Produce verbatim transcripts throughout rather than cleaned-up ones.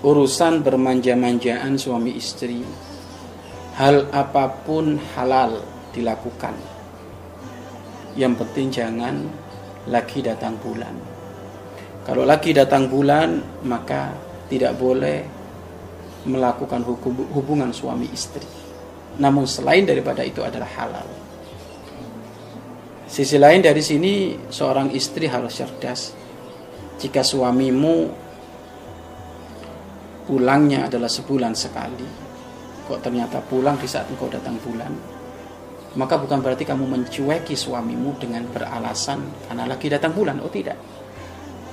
urusan bermanja-manjaan suami istri. Hal apapun halal dilakukan, yang penting jangan lagi datang bulan. Kalau lagi datang bulan, maka tidak boleh melakukan hubungan suami istri. Namun selain daripada itu adalah halal. Sisi lain dari sini, seorang istri harus cerdas. Jika suamimu pulangnya adalah sebulan sekali, kok ternyata pulang di saat engkau datang bulan, maka bukan berarti kamu mencueki suamimu dengan beralasan karena lagi datang bulan. Oh tidak.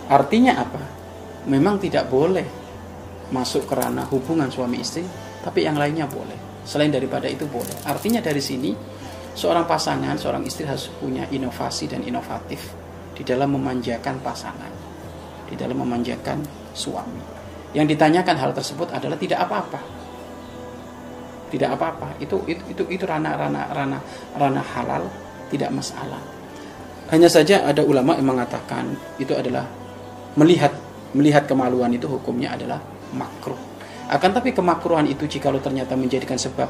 Artinya apa? Memang tidak boleh masuk ke ranah hubungan suami istri, tapi yang lainnya boleh. Selain daripada itu boleh. Artinya dari sini, seorang pasangan, seorang istri harus punya inovasi dan inovatif di dalam memanjakan pasangan, di dalam memanjakan suami. Yang ditanyakan hal tersebut adalah tidak apa-apa. Tidak apa-apa. Itu itu itu, itu ranah-ranah ranah ranah halal, tidak masalah. Hanya saja ada ulama yang mengatakan itu adalah melihat melihat kemaluan itu hukumnya adalah makruh. Akan tapi kemakruhan itu jika lo ternyata menjadikan sebab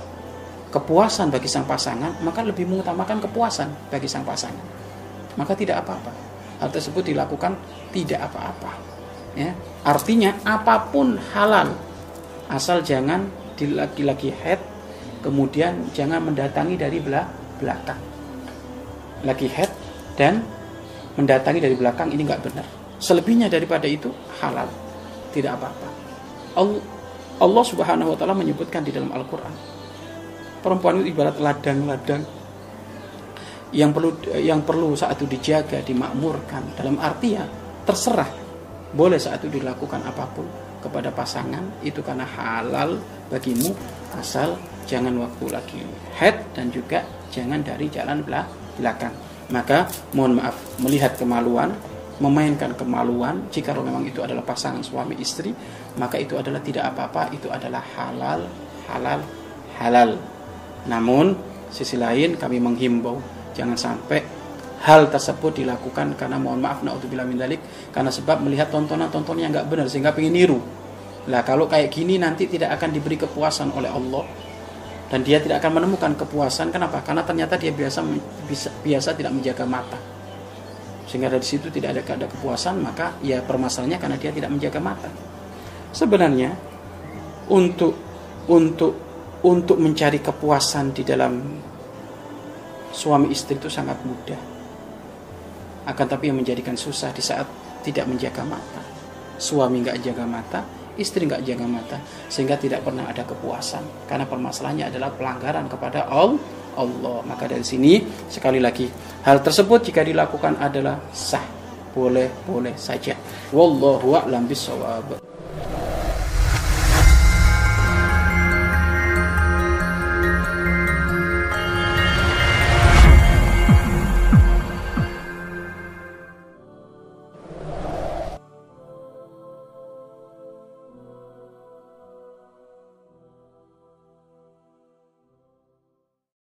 kepuasan bagi sang pasangan, maka lebih mengutamakan kepuasan bagi sang pasangan. Maka tidak apa-apa. Hal tersebut dilakukan tidak apa-apa. Ya, artinya apapun halal, asal jangan laki-laki head, kemudian jangan mendatangi dari belakang. Laki head dan mendatangi dari belakang ini nggak benar. Selebihnya daripada itu halal, tidak apa-apa. Allah Subhanahu Wa Taala menyebutkan di dalam Al-Quran, perempuan itu ibarat ladang-ladang yang perlu yang perlu saat itu dijaga, dimakmurkan. Dalam arti ya terserah. Boleh saat itu dilakukan apapun kepada pasangan, itu karena halal bagimu, asal jangan waktu lagi head dan juga jangan dari jalan belakang. Maka mohon maaf, melihat kemaluan, memainkan kemaluan, jika memang itu adalah pasangan suami istri, maka itu adalah tidak apa-apa, itu adalah halal, halal, halal. Namun sisi lain kami menghimbau jangan sampai hal tersebut dilakukan karena mohon maaf naudzubillah min dzalik, karena sebab melihat tontonan-tonton yang enggak benar sehingga pengen niru. Lah kalau kayak gini nanti tidak akan diberi kepuasan oleh Allah dan dia tidak akan menemukan kepuasan. Kenapa? Karena ternyata dia biasa biasa, biasa tidak menjaga mata. Sehingga dari situ tidak ada ada kepuasan, maka ya permasalahannya karena dia tidak menjaga mata. Sebenarnya untuk untuk untuk mencari kepuasan di dalam suami istri itu sangat mudah. Akan tapi yang menjadikan susah di saat tidak menjaga mata. Suami nggak jaga mata, istri nggak jaga mata, sehingga tidak pernah ada kepuasan. Karena permasalahannya adalah pelanggaran kepada Allah. Maka dari sini sekali lagi hal tersebut jika dilakukan adalah sah, boleh boleh saja. Wallahu a'lam bishawab.